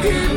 TV.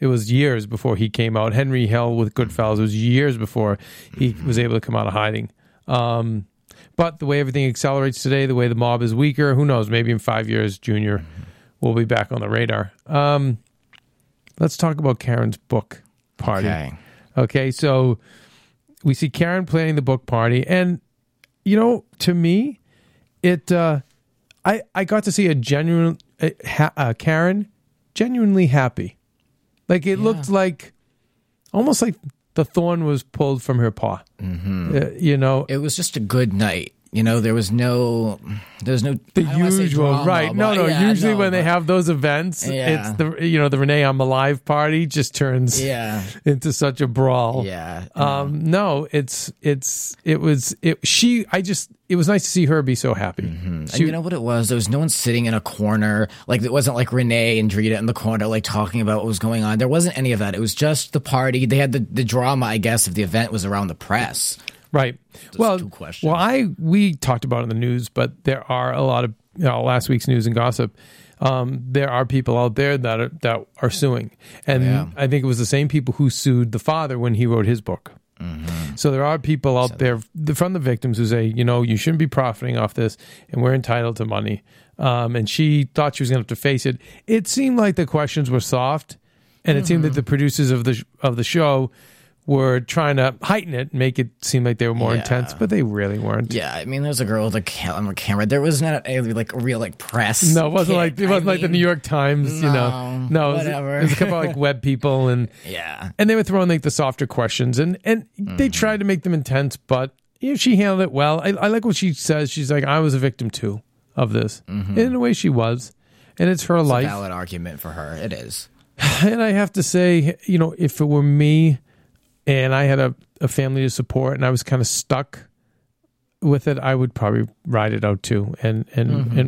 it was years before he came out. Henry Hill with Goodfellas, it was years before he was able to come out of hiding. But the way everything accelerates today, the way the mob is weaker, who knows? Maybe in 5 years, Junior will be back on the radar. Let's talk about Karen's book party. Okay, so we see Karen planning the book party, and you know, to me, it I got to see a genuine Karen genuinely happy. Like it looked like almost like the thorn was pulled from her paw. Mm-hmm. You know, it was just a good night. You know, there was no the usual, right? No. Usually when they have those events, it's the Renee I'm Alive party just turns into such a brawl. Yeah. No, it was nice to see her be so happy. Mm-hmm. And you know what it was? There was no one sitting in a corner. Like it wasn't like Renee and Drita in the corner, like talking about what was going on. There wasn't any of that. It was just the party. They had the drama, I guess, if the event was around the press. Right. We talked about it in the news, but there are a lot of last week's news and gossip. There are people out there that are suing, and I think it was the same people who sued the father when he wrote his book. Mm-hmm. So there are people out there from the victims who say, you know, you shouldn't be profiting off this, and we're entitled to money. And she thought she was going to have to face it. It seemed like the questions were soft, and it seemed that the producers of the show were trying to heighten it and make it seem like they were more intense, but they really weren't. Yeah, I mean, there was a girl with a camera. There was not a real press. No, it wasn't like the New York Times, you know. No, whatever. It was a couple of web people, and and they were throwing like the softer questions, and they tried to make them intense, but you know, she handled it well. I like what she says. She's like, I was a victim too of this, and in a way, she was, and it's her life. It's a valid argument for her. It is, and I have to say, you know, if it were me. And I had a family to support, and I was kind of stuck with it, I would probably write it out too and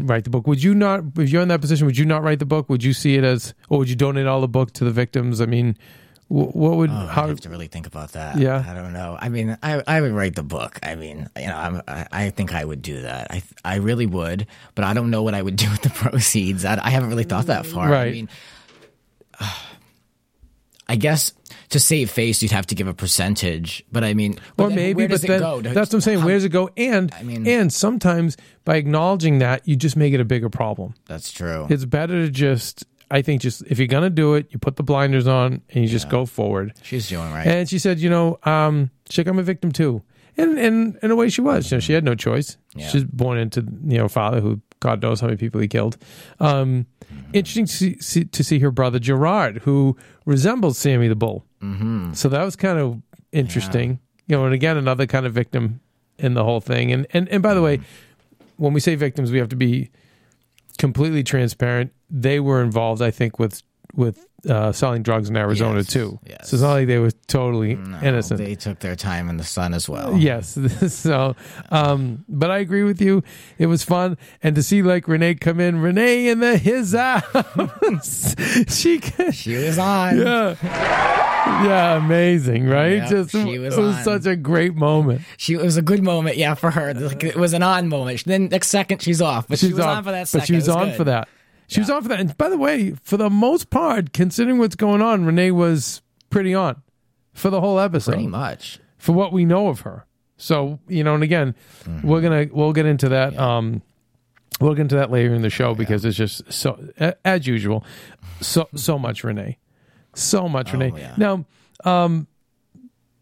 write the book. Would you not, if you're in that position, would you not write the book? Would you see it as, or would you donate all the book to the victims? I mean, what would... I have to really think about that. Yeah. I don't know. I mean, I would write the book. I mean, you know, I think I would do that. I really would, but I don't know what I would do with the proceeds. I haven't really thought that far. Right. I mean, I guess... to save face, you'd have to give a percentage, but I mean, or maybe, where does it go? That's what I'm saying. Where does it go? And I mean, and sometimes by acknowledging that, you just make it a bigger problem. That's true. It's better to just if you're gonna do it, you put the blinders on and you just go forward. She's doing right. And she said, you know, chick, I'm a victim too, and in a way, she was. You know, she had no choice. Yeah. She's born into a father who God knows how many people he killed. Interesting to see her brother Gerard, who resembles Sammy the Bull. Mm-hmm. So that was kind of interesting, you know. And again, another kind of victim in the whole thing. And by the way, when we say victims, we have to be completely transparent. They were involved, I think, with selling drugs in Arizona too. Yes. So it's not like they were totally innocent. They took their time in the sun as well. Yes. So, but I agree with you. It was fun. And to see like Renee come in, Renee in the his arms. She was on. Yeah. Yeah, amazing, right? Yep, just it was such a great moment. It was a good moment, yeah, for her. It was an on moment. Then next second, she's off, but she was on for that second. But she was on good. For that. She was on for that. And by the way, for the most part, considering what's going on, Renee was pretty on for the whole episode, pretty much for what we know of her. So you know, and again, we'll get into that. Yeah. We'll get into that later in the show because it's just so as usual, so much Renee. So much, Renee. Yeah. Now,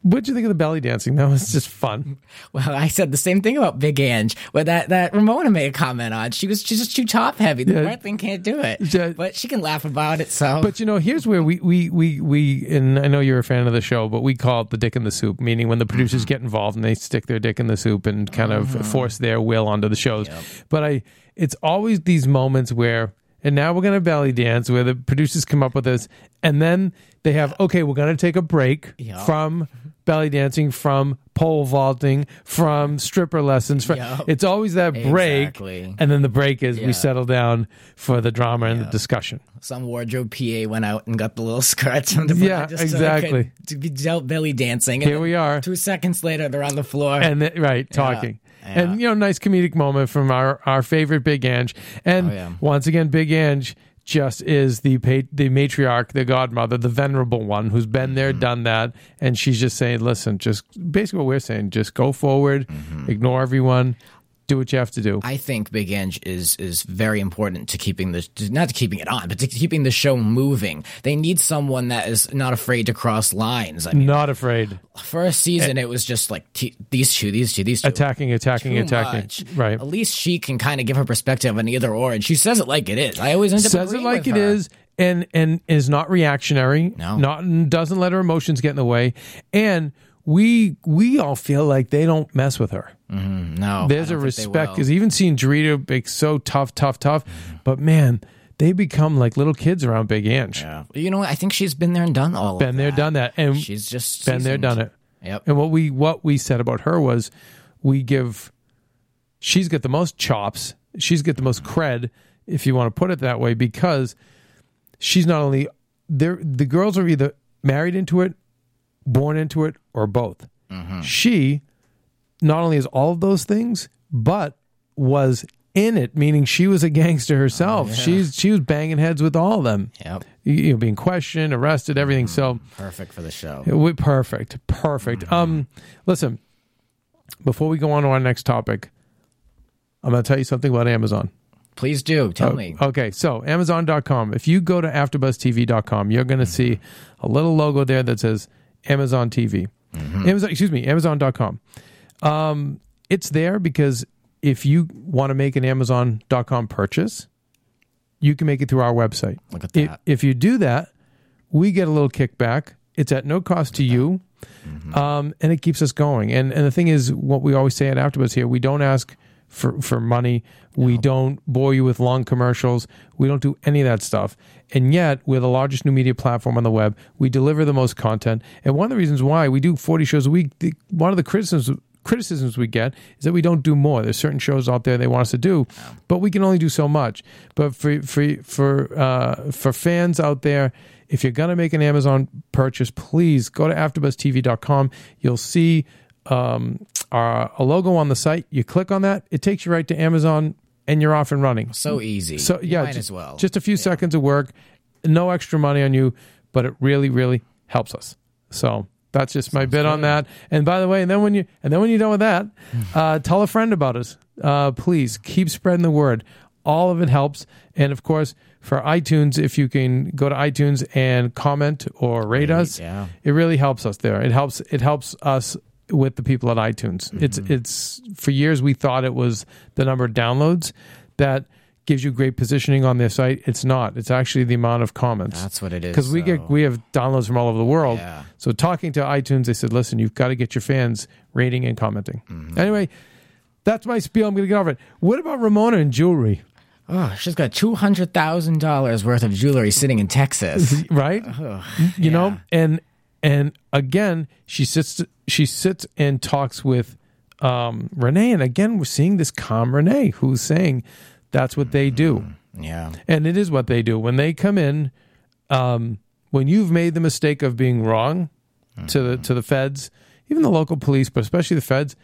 what'd you think of the belly dancing? That was just fun. Well, I said the same thing about Big Ange, where that Ramona made a comment on. She's just too top heavy. The right thing can't do it, but she can laugh about it. So, but you know, here's where we and I know you're a fan of the show, but we call it the dick in the soup, meaning when the producers get involved and they stick their dick in the soup and kind of force their will onto the shows. Yep. But it's always these moments where. And now we're going to belly dance where the producers come up with this. And then they have, okay, we're going to take a break from belly dancing, from pole vaulting, from stripper lessons. It's always that break. Exactly. And then the break is we settle down for the drama and the discussion. Some wardrobe PA went out and got the little skirts. Exactly. To be belly dancing. And here we are. 2 seconds later, they're on the floor. And talking. Yeah. And, you know, nice comedic moment from our favorite Big Ange. And once again, Big Ange just is the matriarch, the godmother, the venerable one who's been there, done that. And she's just saying, listen, just basically what we're saying, just go forward, ignore everyone. Do what you have to do. I think Big Ange is very important to keeping the not to keeping it on, but to keeping the show moving. They need someone that is not afraid to cross lines. I mean, not afraid. First season, it was just like these two, attacking. Much. Right. At least she can kind of give her perspective on either or, and she says it like it is. I always end up says it like it is, and is not reactionary. No, doesn't let her emotions get in the way, and. We all feel like they don't mess with her. No. There's a respect. Because even seeing Drita be so tough. But man, they become like little kids around Big Ange. Yeah. You know what? I think she's been there and done all of that. Been there, done that. And she's just been there, done it. Yep. And what we said about her was she's got the most chops. She's got the most cred, if you want to put it that way, because she's not only the girls are either married into it, born into it, or both. She not only is all of those things, but was in it, meaning she was a gangster herself. She was banging heads with all of them. Yep. You know, being questioned, arrested, everything. So perfect for the show. Perfect. Listen, before we go on to our next topic, I'm going to tell you something about Amazon. Please do. Tell me. Okay. So Amazon.com. If you go to AfterBuzzTV.com, you're going to see a little logo there that says Amazon TV. Amazon.com. It's there because if you want to make an Amazon.com purchase, you can make it through our website. Look at that. If you do that, we get a little kickback. It's at no cost to you, and it keeps us going. And the thing is, what we always say at AfterBuzz here, we don't ask for money. We don't bore you with long commercials. We don't do any of that stuff. And yet, we're the largest new media platform on the web. We deliver the most content. And one of the reasons why we do 40 shows a week, one of the criticisms we get is that we don't do more. There's certain shows out there they want us to do, but we can only do so much. But for fans out there, if you're going to make an Amazon purchase, please go to AfterBuzzTV.com. You'll see a logo on the site. You click on that. It takes you right to Amazon, and you're off and running. So easy. So just a few seconds of work, no extra money on you, but it really, really helps us. So that's just my bit on that. And by the way, and then when you're done with that, tell a friend about us. Please keep spreading the word. All of it helps. And of course, for iTunes, if you can go to iTunes and comment or rate us, it really helps us there. It helps us with the people at iTunes. It's for years we thought it was the number of downloads that gives you great positioning on their site. It's not. It's actually the amount of comments. That's what it is. Because we have downloads from all over the world. Yeah. So talking to iTunes, they said, listen, you've got to get your fans rating and commenting. Anyway, that's my spiel. I'm going to get over it. What about Ramona and jewelry? Oh, she's got $200,000 worth of jewelry sitting in Texas. Right? Oh, you know, and again, she sits and talks with Renee, and again, we're seeing this calm Renee who's saying that's what they do. Yeah. And it is what they do. When they come in, when you've made the mistake of being wrong to the feds, even the local police, but especially the feds,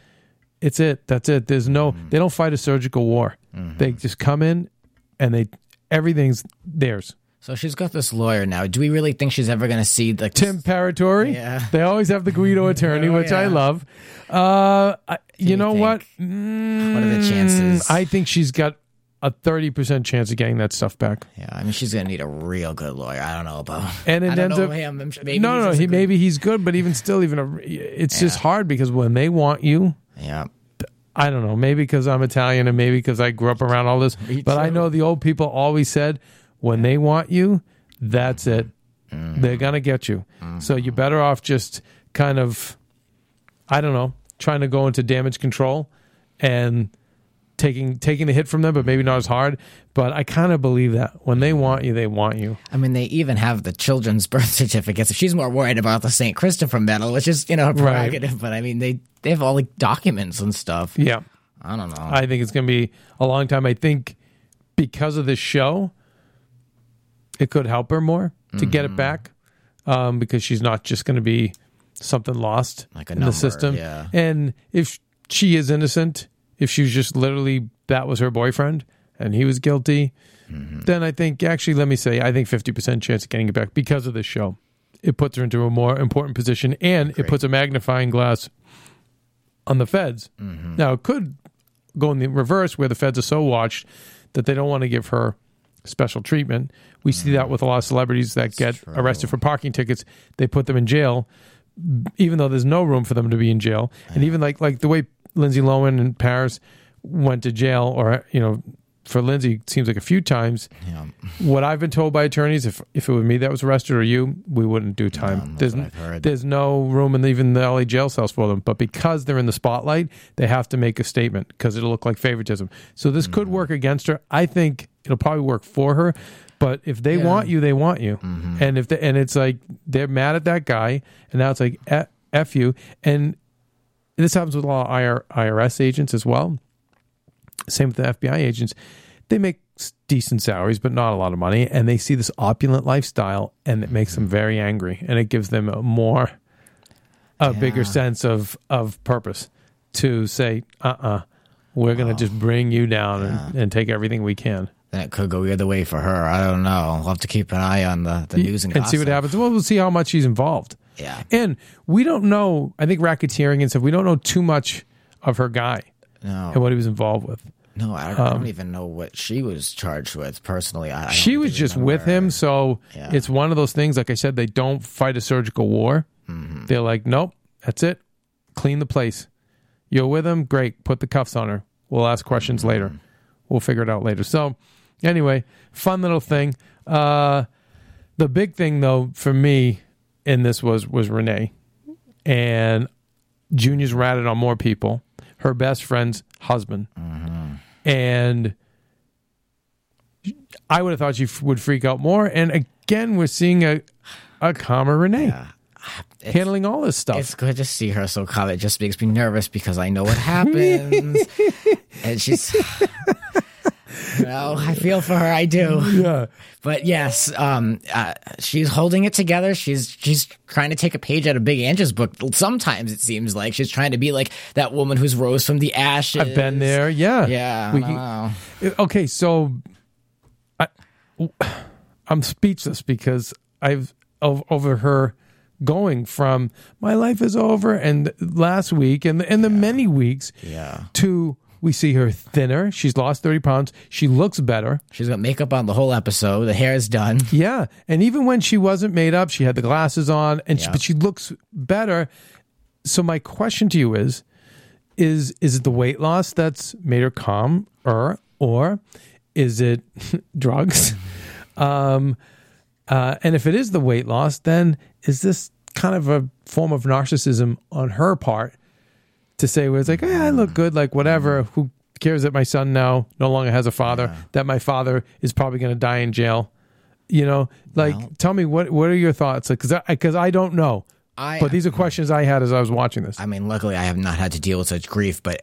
that's it. There's no, they don't fight a surgical war. Mm-hmm. They just come in and everything's theirs. So she's got this lawyer now. Do we really think she's ever going to see like Tim Parlatore? Yeah. They always have the Guido attorney, which I love. You know what? What are the chances? I think she's got a 30% chance of getting that stuff back. Yeah, I mean, she's going to need a real good lawyer. I don't know about him. And it ends up him. Maybe maybe he's good, but even still, it's just hard because when they want you, I don't know, maybe because I'm Italian and maybe because I grew up around all this, but I know the old people always said, when they want you, that's it. Mm-hmm. They're going to get you. Mm-hmm. So you're better off just kind of, I don't know, trying to go into damage control and taking the hit from them, but maybe not as hard. But I kind of believe that when they want you, they want you. I mean, they even have the children's birth certificates. She's more worried about the St. Christopher medal, which is, a prerogative. Right. But I mean, they have all the documents and stuff. Yeah. I don't know. I think it's going to be a long time. I think because of this show, it could help her more to get it back, because she's not just going to be something lost like in the system. Yeah. And if she is innocent, if she was just literally, that was her boyfriend and he was guilty, then I think, I think 50% chance of getting it back because of this show. It puts her into a more important position, and it puts a magnifying glass on the feds. Mm-hmm. Now, it could go in the reverse where the feds are so watched that they don't want to give her special treatment. We see that with a lot of celebrities that get arrested for parking tickets. They put them in jail, even though there's no room for them to be in jail. Yeah. And even like the way Lindsay Lohan and Paris went to jail, or for Lindsay, it seems like a few times. Yeah. What I've been told by attorneys, if it were me that was arrested or you, we wouldn't do time. There's no room in even the LA jail cells for them. But because they're in the spotlight, they have to make a statement because it'll look like favoritism. So this could work against her. I think it'll probably work for her. But if they want you, they want you. Mm-hmm. And and it's like they're mad at that guy, and now it's like F you. And this happens with a lot of IRS agents as well. Same with the FBI agents. They make decent salaries, but not a lot of money. And they see this opulent lifestyle, and it makes them very angry. And it gives them a bigger sense of purpose to say, we're going to just bring you down and take everything we can. That could go either way for her. I don't know. We'll have to keep an eye on the news and gossip. See what happens. Well, we'll see how much she's involved. Yeah. And we don't know, I think racketeering and stuff, we don't know too much of her guy and what he was involved with. No, I don't even know what she was charged with personally. She was just with him, so it's one of those things, like I said, they don't fight a surgical war. Mm-hmm. They're like, nope, that's it. Clean the place. You're with him? Great. Put the cuffs on her. We'll ask questions later. We'll figure it out later. So anyway, fun little thing. The big thing, though, for me in this was Renee. And Junior's ratted on more people. Her best friend's husband. Mm-hmm. And I would have thought she would freak out more. And again, we're seeing a calmer Renee. Yeah. Handling all this stuff. It's good to see her so calm. It just makes me nervous because I know what happens. And she's... I feel for her. I do. Yeah. But yes, she's holding it together. She's trying to take a page out of Big Ange's book. Sometimes it seems like she's trying to be like that woman who's rose from the ashes. I've been there. Yeah. Yeah. Okay. So I'm speechless because I've over her going from my life is over and last week and the many weeks to. We see her thinner. She's lost 30 pounds. She looks better. She's got makeup on the whole episode. The hair is done. Yeah. And even when she wasn't made up, she had the glasses on, and but she looks better. So my question to you is it the weight loss that's made her calm, or is it drugs? And if it is the weight loss, then is this kind of a form of narcissism on her part? To say where it's like, I look good, like whatever, who cares that my son now no longer has a father, that my father is probably going to die in jail. You know, like, well, tell me, what are your thoughts? Because like, I don't know. But these are questions I had as I was watching this. I mean, luckily I have not had to deal with such grief, but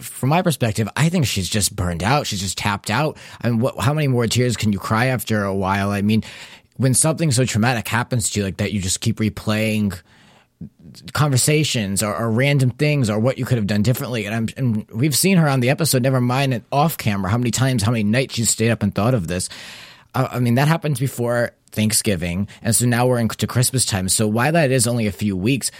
from my perspective, I think she's just burned out. She's just tapped out. I mean, how many more tears can you cry after a while? I mean, when something so traumatic happens to you like that, you just keep replaying conversations or random things or what you could have done differently. And we've seen her on the episode, never mind off camera, how many nights she stayed up and thought of this. I mean, that happens before Thanksgiving, and so now we're into Christmas time. So why that is only a few weeks,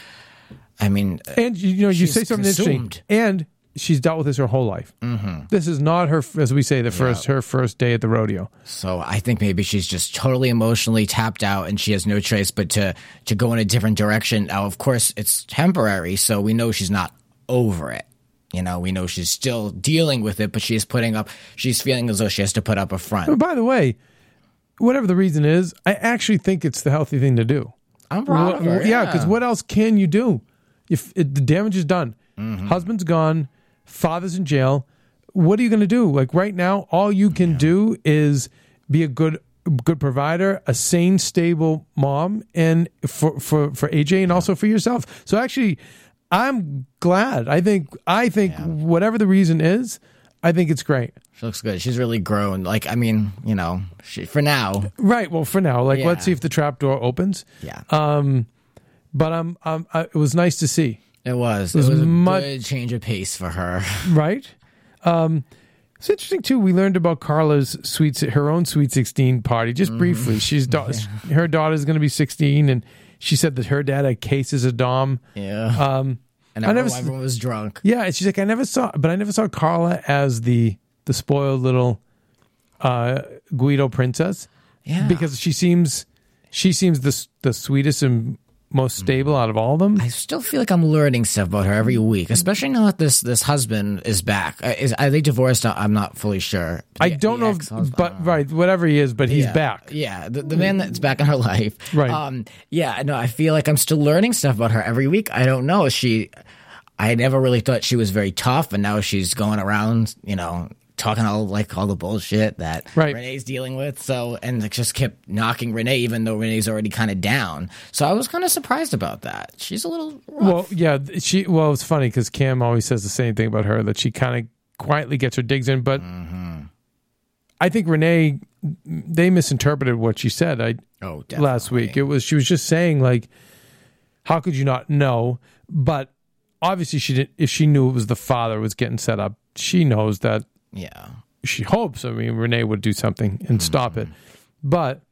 I mean, and you know, you say something consumed. Interesting, and she's dealt with this her whole life. Mm-hmm. This is not her, as we say, her first day at the rodeo. So I think maybe she's just totally emotionally tapped out, and she has no choice but to go in a different direction. Now, of course, it's temporary, so we know she's not over it. You know, we know she's still dealing with it, but she's feeling as though she has to put up a front. And by the way, whatever the reason is, I actually think it's the healthy thing to do. I'm proud of her. Yeah, because what else can you do? If the damage is done, mm-hmm. Husband's gone, father's in jail, what are you going to do? Like right now, all you can do is be a good provider, a sane, stable mom, and for AJ and also for yourself. So actually, I'm glad. I think whatever the reason is, I think it's great. She looks good. She's really grown. Like, I mean, you know, for now. Right. Well, for now. Like, let's see if the trap door opens. Yeah. But it was nice to see. It was a good change of pace for her. Right. It's interesting, too. We learned about Carla's her own Sweet 16 party just briefly. Her daughter's going to be 16, and she said that her dad had cases of Dom. Yeah. And everyone was drunk. Yeah, and she's like, I never saw Carla as the spoiled little Guido princess. Yeah, because she seems the sweetest and most stable out of all of them. I still feel like I'm learning stuff about her every week, especially now that this husband is back. Are they divorced? I'm not fully sure. I don't know, but right, whatever he is, but he's back. Yeah, the man that's back in her life. Right. Yeah. No, I feel like I'm still learning stuff about her every week. I don't know. I never really thought she was very tough, and now she's going around, you know, talking all the bullshit that Renee's dealing with. So, and just kept knocking Renee, even though Renee's already kind of down. So I was kind of surprised about that. She's a little rough. Well, yeah. Well, it's funny because Cam always says the same thing about her, that she kind of quietly gets her digs in. But I think Renee, they misinterpreted what she said last week. She was just saying, like, how could you not know? But obviously she didn't. If she knew it was the father was getting set up, she knows that. Yeah, she hopes. I mean, Renee would do something and stop it, but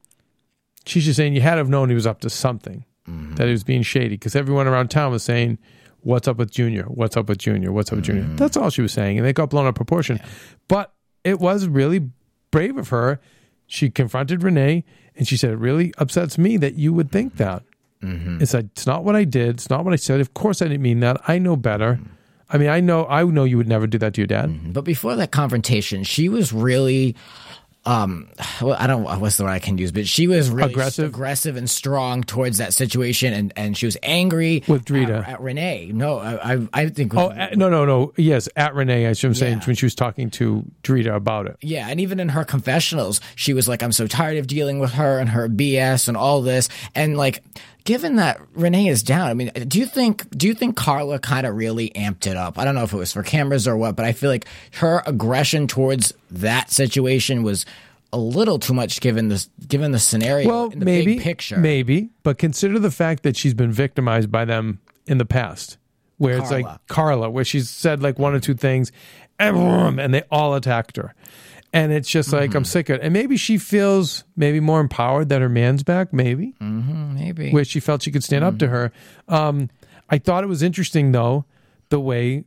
she's just saying you had to have known he was up to something, that he was being shady, because everyone around town was saying, "What's up with Junior? What's up with Junior? What's up with Junior?" That's all she was saying, and they got blown out of proportion. Yeah. But it was really brave of her. She confronted Renee, and she said, "It really upsets me that you would think that." Mm-hmm. It's like, it's not what I did. It's not what I said. Of course, I didn't mean that. I know better. I mean, I know you would never do that to your dad. Mm-hmm. But before that confrontation, she was really, what's the word I can use? But she was really aggressive and strong towards that situation, and she was angry with Drita at Renee. No, I think. No. Yes, at Renee, I should say, when she was talking to Drita about it. Yeah, and even in her confessionals, she was like, "I'm so tired of dealing with her and her BS and all this," and like. Given that Renee is down, I mean, do you think Carla kind of really amped it up? I don't know if it was for cameras or what, but I feel like her aggression towards that situation was a little too much given the scenario. Well, in the big picture. Maybe, but consider the fact that she's been victimized by them in the past, where it's like Carla, where she's said like one or two things, and they all attacked her. And it's just like, I'm sick of it. And maybe she feels more empowered that her man's back, maybe. Mm-hmm, maybe. Where she felt she could stand up to her. I thought it was interesting, though, the way,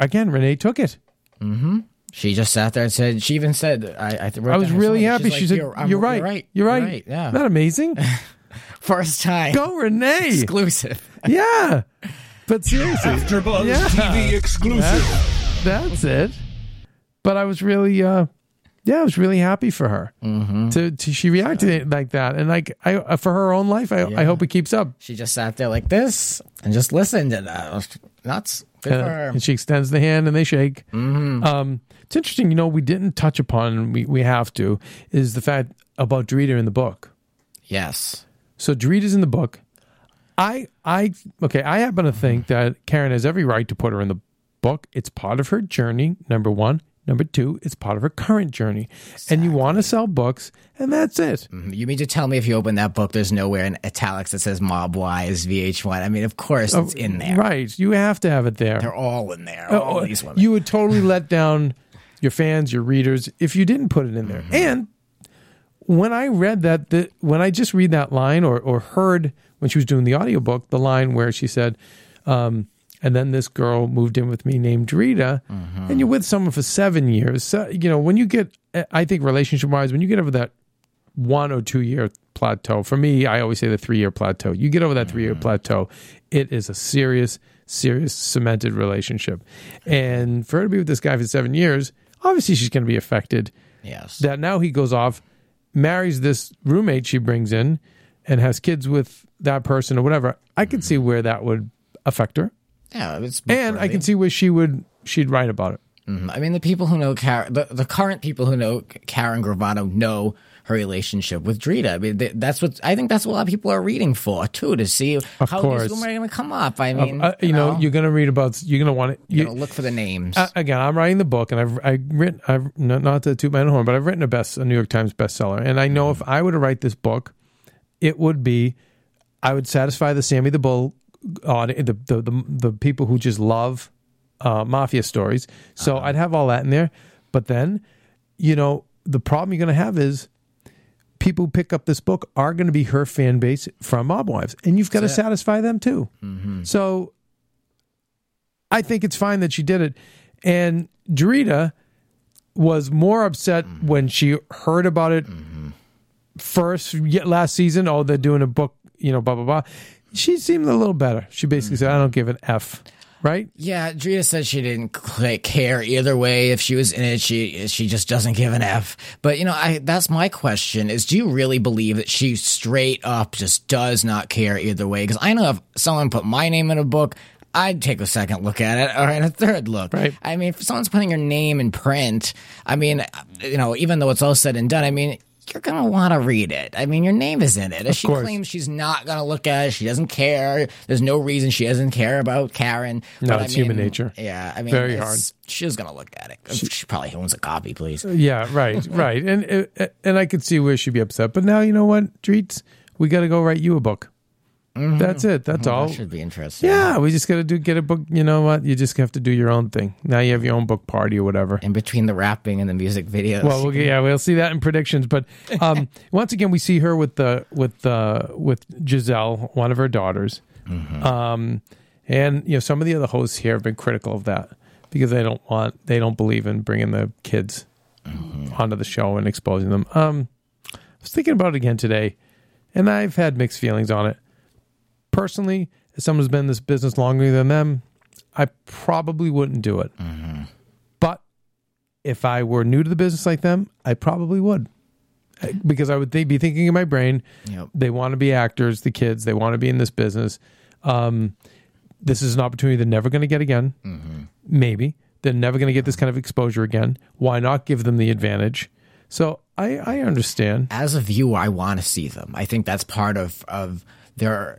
again, Renee took it. Mm-hmm. She just sat there and said, she even said, I was really happy. She said, you're right. Yeah. Isn't that amazing? First time. Go, Renee. Exclusive. Yeah. But seriously. AfterBuzz TV exclusive. That's it. But I was really... I was really happy for her. Mm-hmm. She reacted like that, and like for her own life, I hope it keeps up. She just sat there like this and just listened, and I was not And she extends the hand and they shake. Mm-hmm. It's interesting, you know, we didn't touch upon, we have to, is the fact about Drita in the book. Yes. So Drita's in the book. I happen to think that Karen has every right to put her in the book. It's part of her journey, number one. Number two, it's part of her current journey. Exactly. And you want to sell books, and that's it. You mean to tell me if you open that book, there's nowhere in italics that says Mob Wives, VH1? I mean, of course it's in there. Right. You have to have it there. They're all in there, all these women. You would totally let down your fans, your readers, if you didn't put it in there. Mm-hmm. And when I read that, when I just read that line or heard when she was doing the audiobook, the line where she said, and then this girl moved in with me named Drita, mm-hmm. and you're with someone for 7 years. So, you know, when you get, I think relationship-wise, when you get over that 1 or 2 year plateau, for me, I always say the 3 year plateau. You get over that 3 year plateau, it is a serious, serious cemented relationship. And for her to be with this guy for 7 years, obviously she's going to be affected. Yes. That now he goes off, marries this roommate she brings in, and has kids with that person or whatever. I could see where that would affect her. Yeah, it's and worthy. I can see where she'd write about it. Mm-hmm. I mean, the people who know Karen, the current people who know Karen Gravano know her relationship with Drita. I mean, that's what I think. That's what a lot of people are reading for too, to see of how these women are going to come up. I mean, you know, you're going to read about. You're going to want it. You're going to look for the names. Again, I'm writing the book, and I've not to toot my own horn, but I've written a New York Times bestseller, and I know if I were to write this book, I would satisfy the Sammy the Bull. The people who just love mafia stories. So I'd have all that in there. But then, you know, the problem you're going to have is people who pick up this book are going to be her fan base from Mob Wives. And you've got to satisfy them too. Mm-hmm. So I think it's fine that she did it. And Drita was more upset when she heard about it first, last season. Oh, they're doing a book, you know, blah, blah, blah. She seemed a little better. She basically said, I don't give an F, right? Yeah, Drita said she didn't care either way. If she was in it, she just doesn't give an F. But, you know, that's my question is, do you really believe that she straight up just does not care either way? Because I know if someone put my name in a book, I'd take a second look at it, or a third look. Right. I mean, if someone's putting your name in print, I mean, you know, even though it's all said and done, I mean— you're going to want to read it. I mean, your name is in it. If she claims she's not going to look at it, she doesn't care. There's no reason she doesn't care about Karen. No, but it's human nature. Yeah. I mean, very hard. She's going to look at it. She probably owns a copy, please. Yeah, right, right. And I could see where she'd be upset. But now, you know what, Treats? We got to go write you a book. Mm-hmm. That's it. That's all. That should be interesting. Yeah, we just got to get a book. You know what? You just have to do your own thing. Now you have your own book party or whatever. In between the rapping and the music videos. Well, we'll see that in predictions. But once again, we see her with Giselle, one of her daughters, and you know some of the other hosts here have been critical of that because they don't believe in bringing the kids onto the show and exposing them. I was thinking about it again today, and I've had mixed feelings on it. Personally, if someone's been in this business longer than them, I probably wouldn't do it. Mm-hmm. But if I were new to the business like them, I probably would. Because I would be thinking in my brain, they want to be actors, the kids, they want to be in this business. This is an opportunity they're never going to get again. Mm-hmm. Maybe. They're never going to get this kind of exposure again. Why not give them the advantage? So I understand. As a viewer, I want to see them. I think that's part of their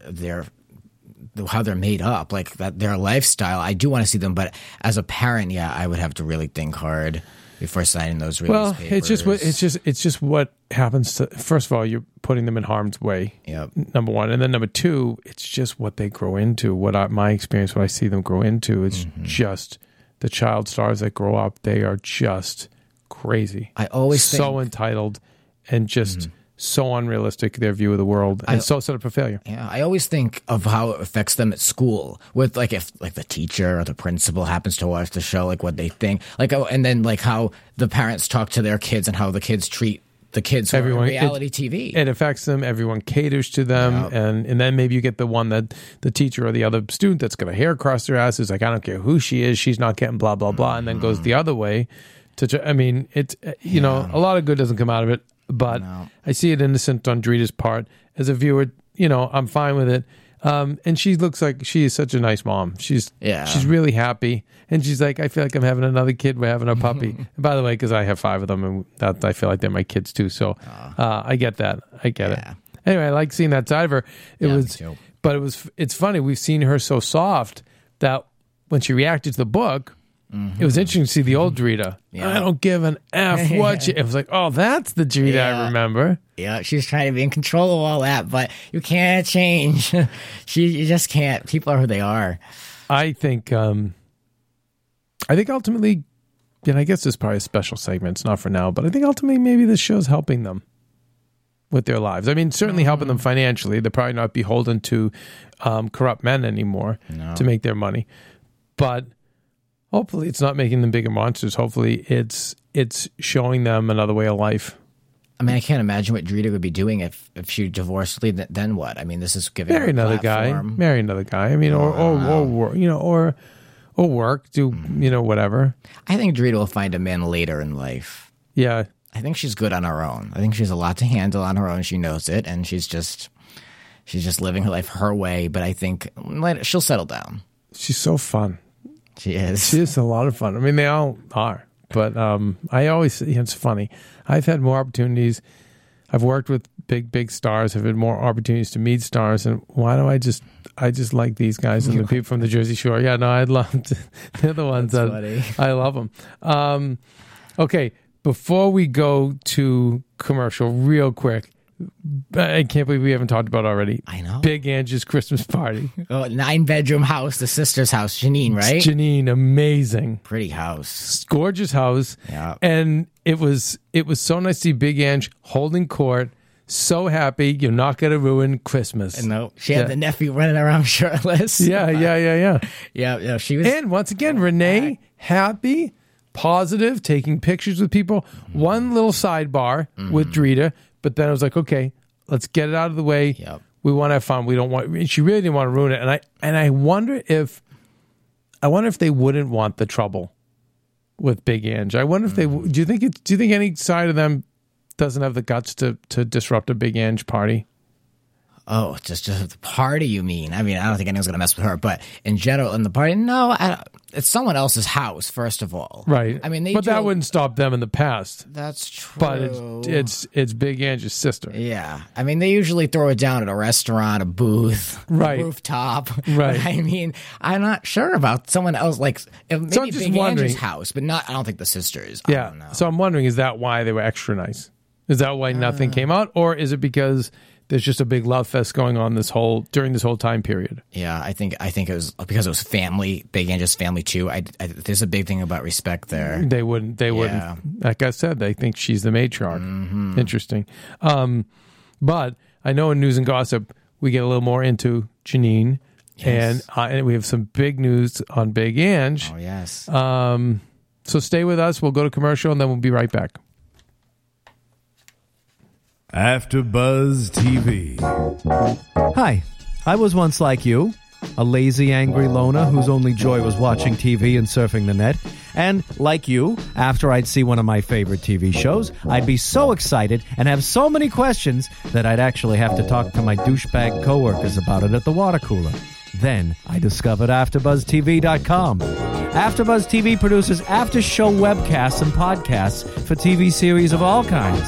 how they're made up, like that their lifestyle. I do want to see them, but as a parent, I would have to really think hard before signing those release papers. It's just what happens to. First of all, you're putting them in harm's way. Yep. Number one, and then number two, it's just what they grow into. My experience, what I see them grow into, it's just the child stars that grow up. They are just crazy. I always so entitled and just. So unrealistic, their view of the world, and so set up for failure. Yeah, I always think of how it affects them at school with, like, if like the teacher or the principal happens to watch the show, like what they think, like, and then like how the parents talk to their kids and how the kids treat the kids who are on reality TV. It affects them. Everyone caters to them, and then maybe you get the one that the teacher or the other student that's got a hair across their ass is like, I don't care who she is, she's not getting blah blah blah, and then goes the other way. I mean, it's you know a lot of good doesn't come out of it. But I see it innocent on Drita's part. As a viewer, you know, I'm fine with it. And she looks like she is such a nice mom. She's really happy. And she's like, I feel like I'm having another kid. We're having a puppy. And by the way, because I have 5 of them, and that, I feel like they're my kids too. So I get that. I get it. Anyway, I like seeing that side of her. It's funny. We've seen her so soft that when she reacted to the book, it was interesting to see the old Drita. Yeah. I don't give an F what you... It was like, oh, that's the Drita I remember. Yeah, she was trying to be in control of all that, but you can't change. You just can't. People are who they are. I think ultimately, and I guess this is probably a special segment. It's not for now, but I think ultimately maybe this show's helping them with their lives. I mean, certainly helping them financially. They're probably not beholden to corrupt men anymore to make their money. But... hopefully it's not making them bigger monsters. Hopefully it's showing them another way of life. I mean, I can't imagine what Drita would be doing if she divorced Lee. Then what? I mean, this is giving her another platform. Marry another guy. I mean, or work. Do whatever. I think Drita will find a man later in life. Yeah, I think she's good on her own. I think she's a lot to handle on her own. She knows it, and she's just living her life her way. But I think later, she'll settle down. She's so fun. She is. She is a lot of fun. I mean, they all are. But I always, it's funny. I've had more opportunities. I've worked with big stars. I've had more opportunities to meet stars. And why do I just like these guys and the people from the Jersey Shore? Yeah, no, I'd love to. They're the ones that funny. I love them. Okay, before we go to commercial, real quick. I can't believe we haven't talked about it already. I know. Big Ange's Christmas party. 9-bedroom house, the sister's house. Janine, right? It's Janine, amazing. Pretty house. Gorgeous house. Yeah. And it was so nice to see Big Ange holding court. So happy. You're not going to ruin Christmas. And no, she had the nephew running around shirtless. Yeah, she was. And once again, Renee, happy, positive, taking pictures with people. One little sidebar with Drita. But then I was like, okay, let's get it out of the way. Yep. We want to have fun. We don't want. She really didn't want to ruin it. And I wonder if, they wouldn't want the trouble with Big Ange. I wonder if they. Do you think any side of them doesn't have the guts to disrupt a Big Ange party? Oh, just the party, you mean? I mean, I don't think anyone's going to mess with her, but in general, in the party, no, it's someone else's house, first of all. Right. I mean, that wouldn't stop them in the past. That's true. But it's Big Ange's sister. Yeah. I mean, they usually throw it down at a restaurant, a booth, a rooftop. Right. I mean, I'm not sure about someone else, like maybe so Big Ange's house, but not. I don't think the sisters. Yeah. I don't know. So I'm wondering, is that why they were extra nice? Is that why nothing came out? Or is it because... there's just a big love fest going on during this whole time period. Yeah, I think it was because it was family, Big Ange's family too. There's a big thing about respect there. They wouldn't. Like I said, they think she's the matriarch. Mm-hmm. Interesting. But I know in news and gossip we get a little more into Janine, and we have some big news on Big Ange. Oh yes. So stay with us. We'll go to commercial and then we'll be right back. AfterBuzz TV. Hi, I was once like you, a lazy, angry loner whose only joy was watching TV and surfing the net. And like you, after I'd see one of my favorite TV shows, I'd be so excited and have so many questions that I'd actually have to talk to my douchebag coworkers about it at the water cooler. Then I discovered AfterBuzzTV.com. AfterBuzz TV produces after-show webcasts and podcasts for TV series of all kinds,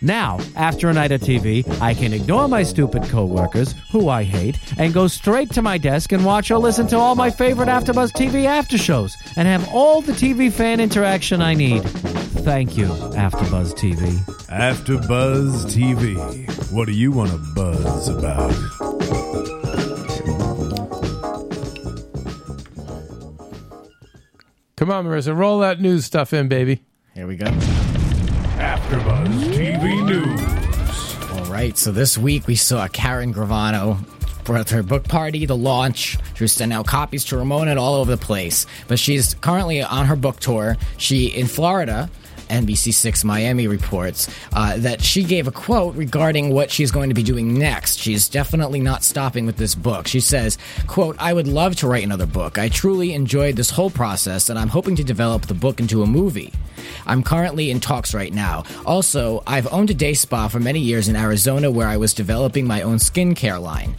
Now, after a night of TV, I can ignore my stupid coworkers, who I hate, and go straight to my desk and watch or listen to all my favorite AfterBuzz TV after shows and have all the TV fan interaction I need. Thank you, AfterBuzz TV. AfterBuzz TV. What do you want to buzz about? Come on, Marissa, roll that news stuff in, baby. Here we go. AfterBuzz TV News. All right, so this week we saw Karen Gravano at her book party, the launch. She was sending out copies to Ramona and all over the place. But she's currently on her book tour. She in Florida. NBC6 Miami reports that she gave a quote regarding what she's going to be doing next. She's definitely not stopping with this book. She says, quote, "I would love to write another book. I truly enjoyed this whole process, and I'm hoping to develop the book into a movie. I'm currently in talks right now. Also, I've owned a day spa for many years in Arizona where I was developing my own skincare line.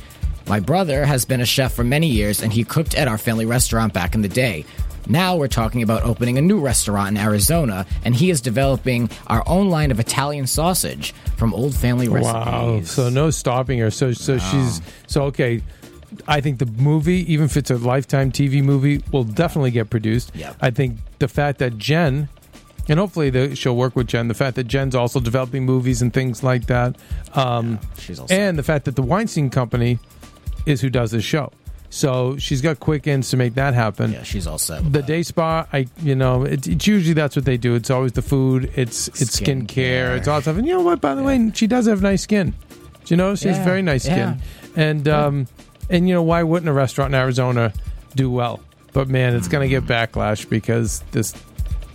My brother has been a chef for many years, and he cooked at our family restaurant back in the day. Now we're talking about opening a new restaurant in Arizona, and he is developing our own line of Italian sausage from old family recipes." Wow! So no stopping her. So she's so okay. I think the movie, even if it's a Lifetime TV movie, will definitely get produced. Yep. I think the fact that Jen, and hopefully she'll work with Jen, the fact that Jen's also developing movies and things like that, she's also, and the fact that the Weinstein Company is who does this show, so she's got quick ends to make that happen. Yeah, she's all set with the day spa. It's usually that's what they do. It's always the food. It's skincare. It's all stuff. And you know what? By the way, she does have nice skin. Do you know she has very nice skin? And you know, why wouldn't a restaurant in Arizona do well? But man, it's going to get backlash because this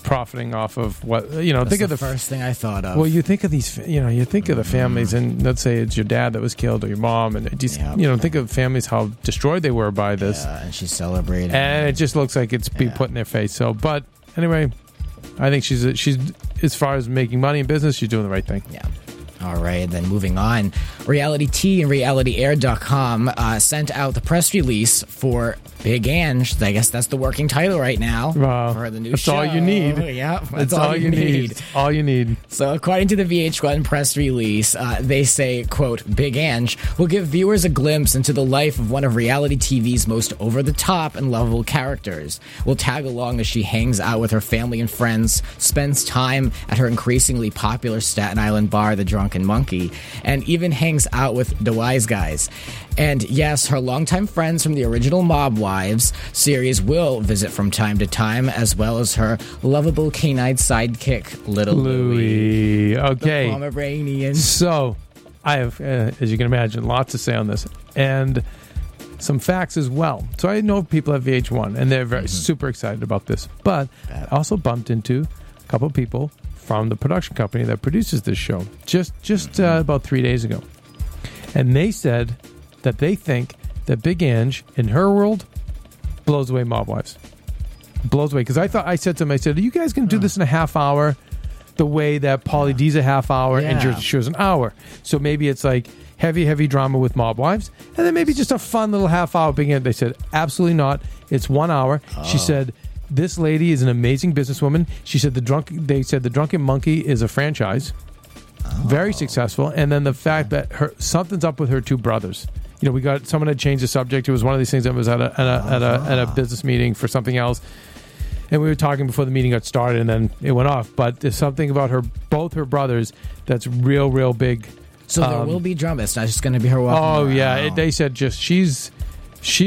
profiting off of what you know. That's think of the first thing I thought of. Well, you think of these. You know, you think of the families, and let's say it's your dad that was killed or your mom, and just, think of families how destroyed they were by this. Yeah, and she's celebrating, and it just looks like it's being put in their face. So, but anyway, I think she's as far as making money in business, she's doing the right thing. Yeah. All right, then moving on. Reality T and realityair.com sent out the press release for Big Ange. I guess that's the working title right now for the new show. That's all you need. Yeah, that's all you need. All you need. So according to the VH1 press release, they say, quote, "Big Ange will give viewers a glimpse into the life of one of reality TV's most over-the-top and lovable characters. We'll tag along as she hangs out with her family and friends, spends time at her increasingly popular Staten Island bar, The Drunken Monkey, and even hangs out with the Wise Guys. And yes, her longtime friends from the original Mob Wives series will visit from time to time, as well as her lovable canine sidekick, Little Louie." Okay. The Pomeranian. So, I have, as you can imagine, lots to say on this, and some facts as well. So I know people at VH1, and they're very super excited about this, but I also bumped into a couple of people from the production company that produces this show just about 3 days ago. And they said that they think that Big Ange, in her world, blows away Mob Wives. Blows away. Because I said to them, I said, you guys can do this in a half hour the way that Pauly D's a half hour and Jersey Shore's an hour. So maybe it's like heavy, heavy drama with Mob Wives. And then maybe just a fun little half hour Big Ange. They said, absolutely not. It's 1 hour. Oh. She said, this lady is an amazing businesswoman. She said they said The Drunken Monkey is a franchise, very successful. And then the fact that something's up with her two brothers. You know, someone had changed the subject. It was one of these things that was at a business meeting for something else, and we were talking before the meeting got started, and then it went off. But there's something about both her brothers that's real, real big. So there will be drama. It's not just going to be her walking around. Oh yeah, they said just she's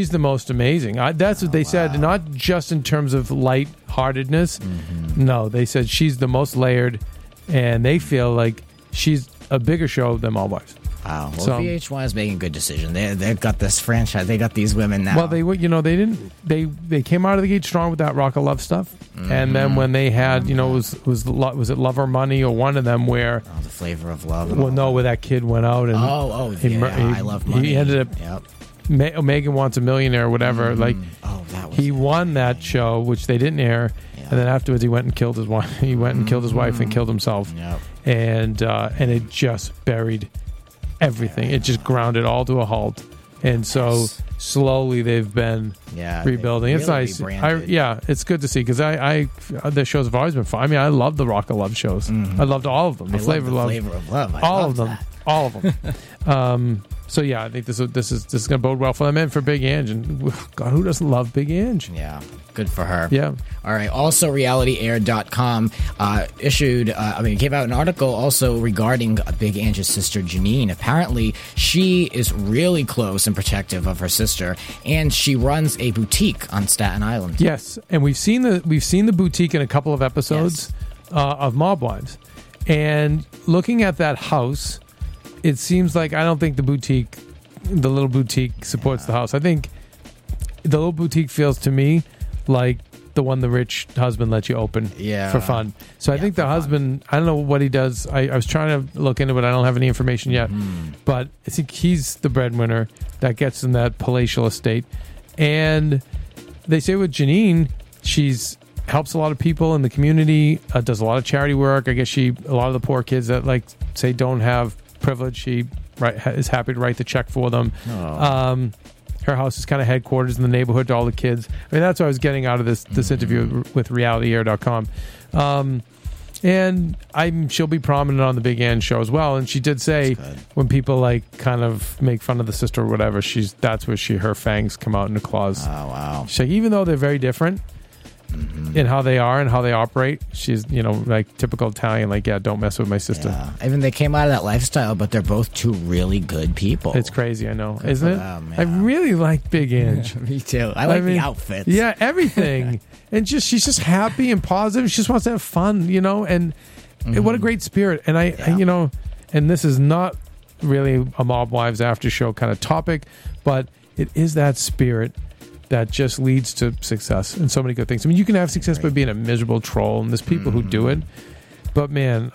the most amazing. That's what they said, not just in terms of lightheartedness. Mm-hmm. No, they said she's the most layered, and they feel like she's a bigger show than Mob Wives. Wow. Well, so, VH1 is making a good decision. They've got this franchise. They got these women now. Well, they came out of the gate strong with that Rock of Love stuff, and then when they had, you know, was it Love or Money or one of them where the Flavor of Love. And where that kid went out and I Love Money. He ended up. Yep. Megan Wants a Millionaire or whatever. He won that show, which they didn't air, and then afterwards he went and killed his wife. He went and killed his wife and killed himself, and it just buried everything. It just ground it all to a halt, and so slowly they've been rebuilding. It's really nice. It's good to see because I the shows have always been fun. I mean, I love the Rock of Love shows. I loved all of them. The Flavor of Love, all of them. So yeah, I think this is going to bode well for them and for Big Ange. And God, who doesn't love Big Ange? Yeah, good for her. Yeah. All right. Also, realityair.com came out an article also regarding Big Ange's sister Janine. Apparently, she is really close and protective of her sister, and she runs a boutique on Staten Island. Yes, and we've seen the boutique in a couple of episodes of Mob Wives, and looking at that house. It seems like I don't think the little boutique supports the house. I think the little boutique feels to me like the one the rich husband lets you open for fun. So I think the husband, I don't know what he does. I was trying to look into it. I don't have any information yet. But I think he's the breadwinner that gets in that palatial estate. And they say with Janine, she's helps a lot of people in the community, does a lot of charity work. I guess a lot of the poor kids that like say don't have privilege, is happy to write the check for them. Her house is kind of headquarters in the neighborhood to all the kids. I mean, that's what I was getting out of this interview with realityair.com. And she'll be prominent on the Big Ange show as well. And she did say when people like kind of make fun of the sister or whatever, that's where her fangs come out in the claws. Oh, wow. She's like, even though they're very different in how they are and how they operate, she's, like typical Italian, like, don't mess with my sister. I mean, they came out of that lifestyle, but they're both two really good people. It's crazy, I know. Good Isn't it? Them, yeah. I really like Big Ange. Me too. I like the outfits. Yeah, everything. And she's just happy and positive. She just wants to have fun, and what a great spirit. And I this is not really a Mob Wives after show kind of topic, but it is that spirit that just leads to success and so many good things. I mean, you can have success by being a miserable troll, and there's people who do it. But man,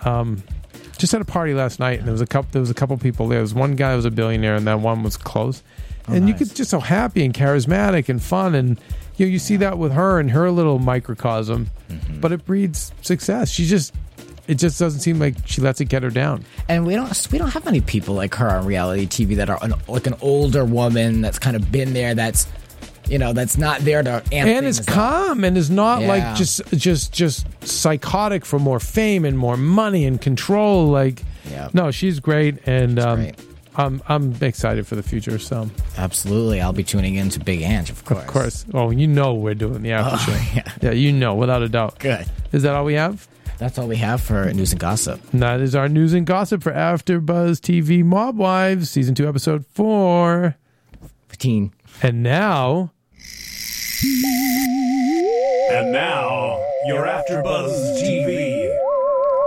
just at a party last night, and there was a couple people there. There was one guy who was a billionaire, and that one was close. And you could just so happy and charismatic and fun, and you see that with her and her little microcosm. But it breeds success. It just doesn't seem like she lets it get her down. And we don't have many people like her on reality TV that are an older woman that's kind of been there. That's that's not there to amp and is calm up. And is not like just psychotic for more fame and more money and control. Like, no, she's great, and great. I'm excited for the future. So absolutely, I'll be tuning in to Big Ange, of course. Well, we're doing the after show. Without a doubt. Good. Is that all we have? That's all we have for news and gossip. And that is our news and gossip for AfterBuzz TV Mob Wives Season 2, Episode 4. 15. And now, your AfterBuzz TV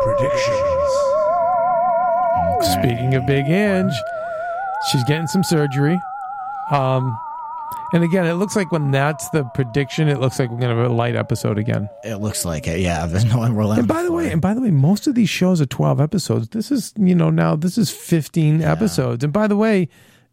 predictions. Speaking of Big Ange, she's getting some surgery. And again, it looks like when that's the prediction, it looks like we're going to have a light episode again. It looks like it, yeah. There's no unrelated. And by the way, most of these shows are 12 episodes. This is, now this is 15 episodes. And by the way,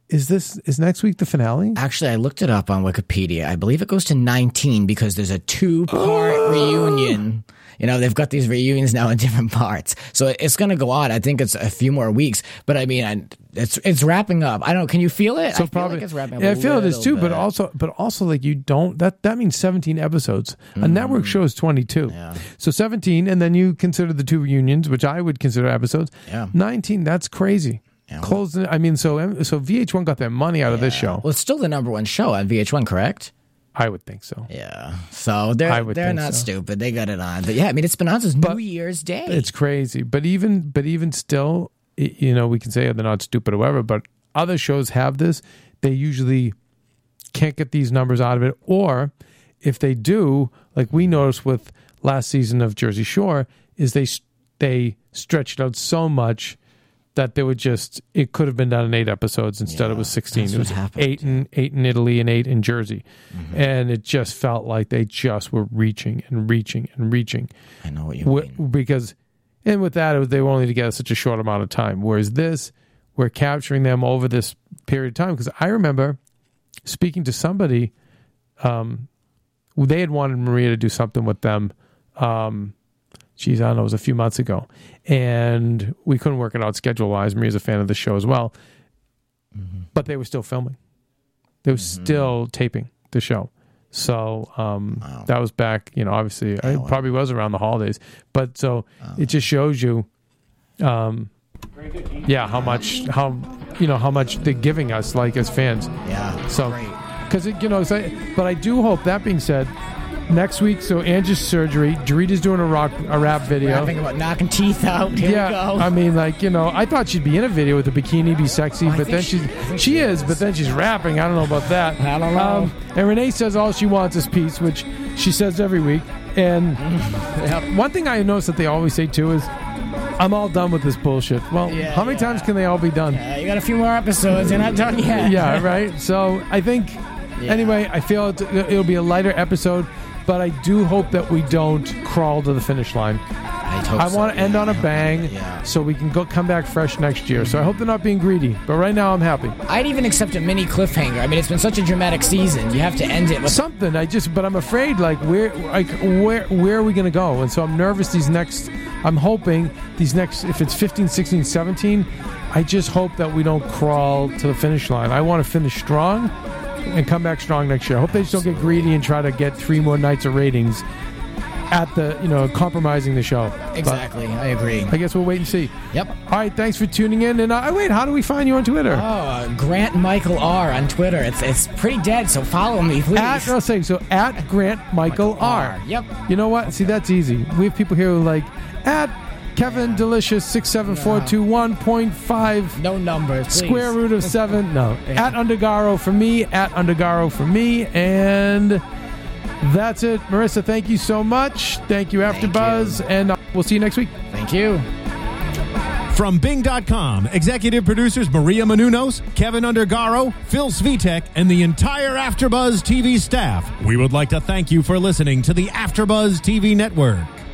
Is next week the finale? Actually, I looked it up on Wikipedia. I believe it goes to 19 because there's a 2-part reunion. They've got these reunions now in different parts. So it's going to go on. I think it's a few more weeks. But I mean, it's wrapping up. I don't know. Can you feel it? So I feel like it's wrapping up. Yeah, I feel it is too. Bit. But also, like you don't. That means 17 episodes. A network show is 22. Yeah. So 17, and then you consider the 2 reunions, which I would consider episodes. Yeah. 19. That's crazy. Closed. I mean, so VH1 got their money out of this show. Well, it's still the number one show on VH1, correct? I would think so. Yeah. So they're not stupid. They got it on. But yeah, I mean, it's been on since New Year's Day. It's crazy. But even still, we can say they're not stupid or whatever. But other shows have this. They usually can't get these numbers out of it, or if they do, like we noticed with last season of Jersey Shore, is they stretched out so much that they would just, it could have been done in 8 episodes instead it was 16. It was 8 in Italy and 8 in Jersey. And it just felt like they just were reaching. I know what you mean. Because, and with that, they were only together such a short amount of time. Whereas this, we're capturing them over this period of time. Because I remember speaking to somebody, they had wanted Maria to do something with them, I don't know, it was a few months ago. And we couldn't work it out schedule-wise. Maria's a fan of the show as well. But they were still filming. They were still taping the show. So that was back, obviously, it probably was around the holidays. But so it just shows you, how much they're giving us, like, as fans. Yeah, so, because, but I do hope, that being said, next week, so Ange's surgery. Drita's doing a rap video. I'm thinking about knocking teeth out. Here we go. I mean, I thought she'd be in a video with a bikini, be sexy, but then she is, but then she's rapping. I don't know about that. I don't know. And Renee says all she wants is peace, which she says every week. And one thing I noticed that they always say too is, I'm all done with this bullshit. Well, how many times can they all be done? You got a few more episodes. You're not done yet. Yeah, right? So I think, anyway, I feel it'll be a lighter episode. but I do hope that we don't crawl to the finish line. I want to end on a bang so we can come back fresh next year. So I hope they're not being greedy, but right now I'm happy. I'd even accept a mini cliffhanger. I mean, it's been such a dramatic season. You have to end it with something. But I'm afraid, where are we going to go? And so I'm nervous I'm hoping if it's 15, 16, 17, I just hope that we don't crawl to the finish line. I want to finish strong and come back strong next year. I hope they just don't get greedy and try to get 3 more nights of ratings at the, compromising the show. Exactly. But I agree. I guess we'll wait and see. Yep. All right. Thanks for tuning in. And wait, how do we find you on Twitter? Oh, GrantMichaelR on Twitter. It's pretty dead, so follow me, please. At GrantMichaelR. Yep. You know what? See, that's easy. We have people here who are like, at Kevin Delicious 67421.5. No numbers, please. Square root of 7. No. Yeah. At Undergaro for me. And that's it. Marissa, thank you so much. Thank you, AfterBuzz. And we'll see you next week. Thank you. From Bing.com, executive producers Maria Menounos, Kevin Odegar, Phil Svitek, and the entire AfterBuzz TV staff. We would like to thank you for listening to the AfterBuzz TV network.